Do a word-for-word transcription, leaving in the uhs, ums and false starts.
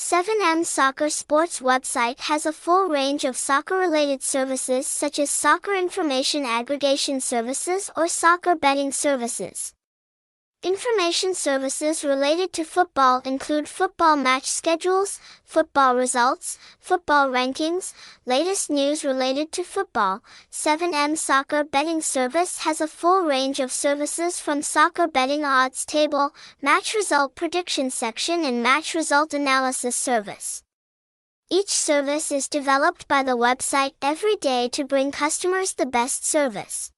seven M Soccer Sports website has a full range of soccer-related services such as soccer information aggregation services or soccer betting services. Information services related to football include football match schedules, football results, football rankings, latest news related to football. seven M Soccer Betting Service has a full range of services from soccer betting odds table, match result prediction section and match result analysis service. Each service is developed by the website every day to bring customers the best service.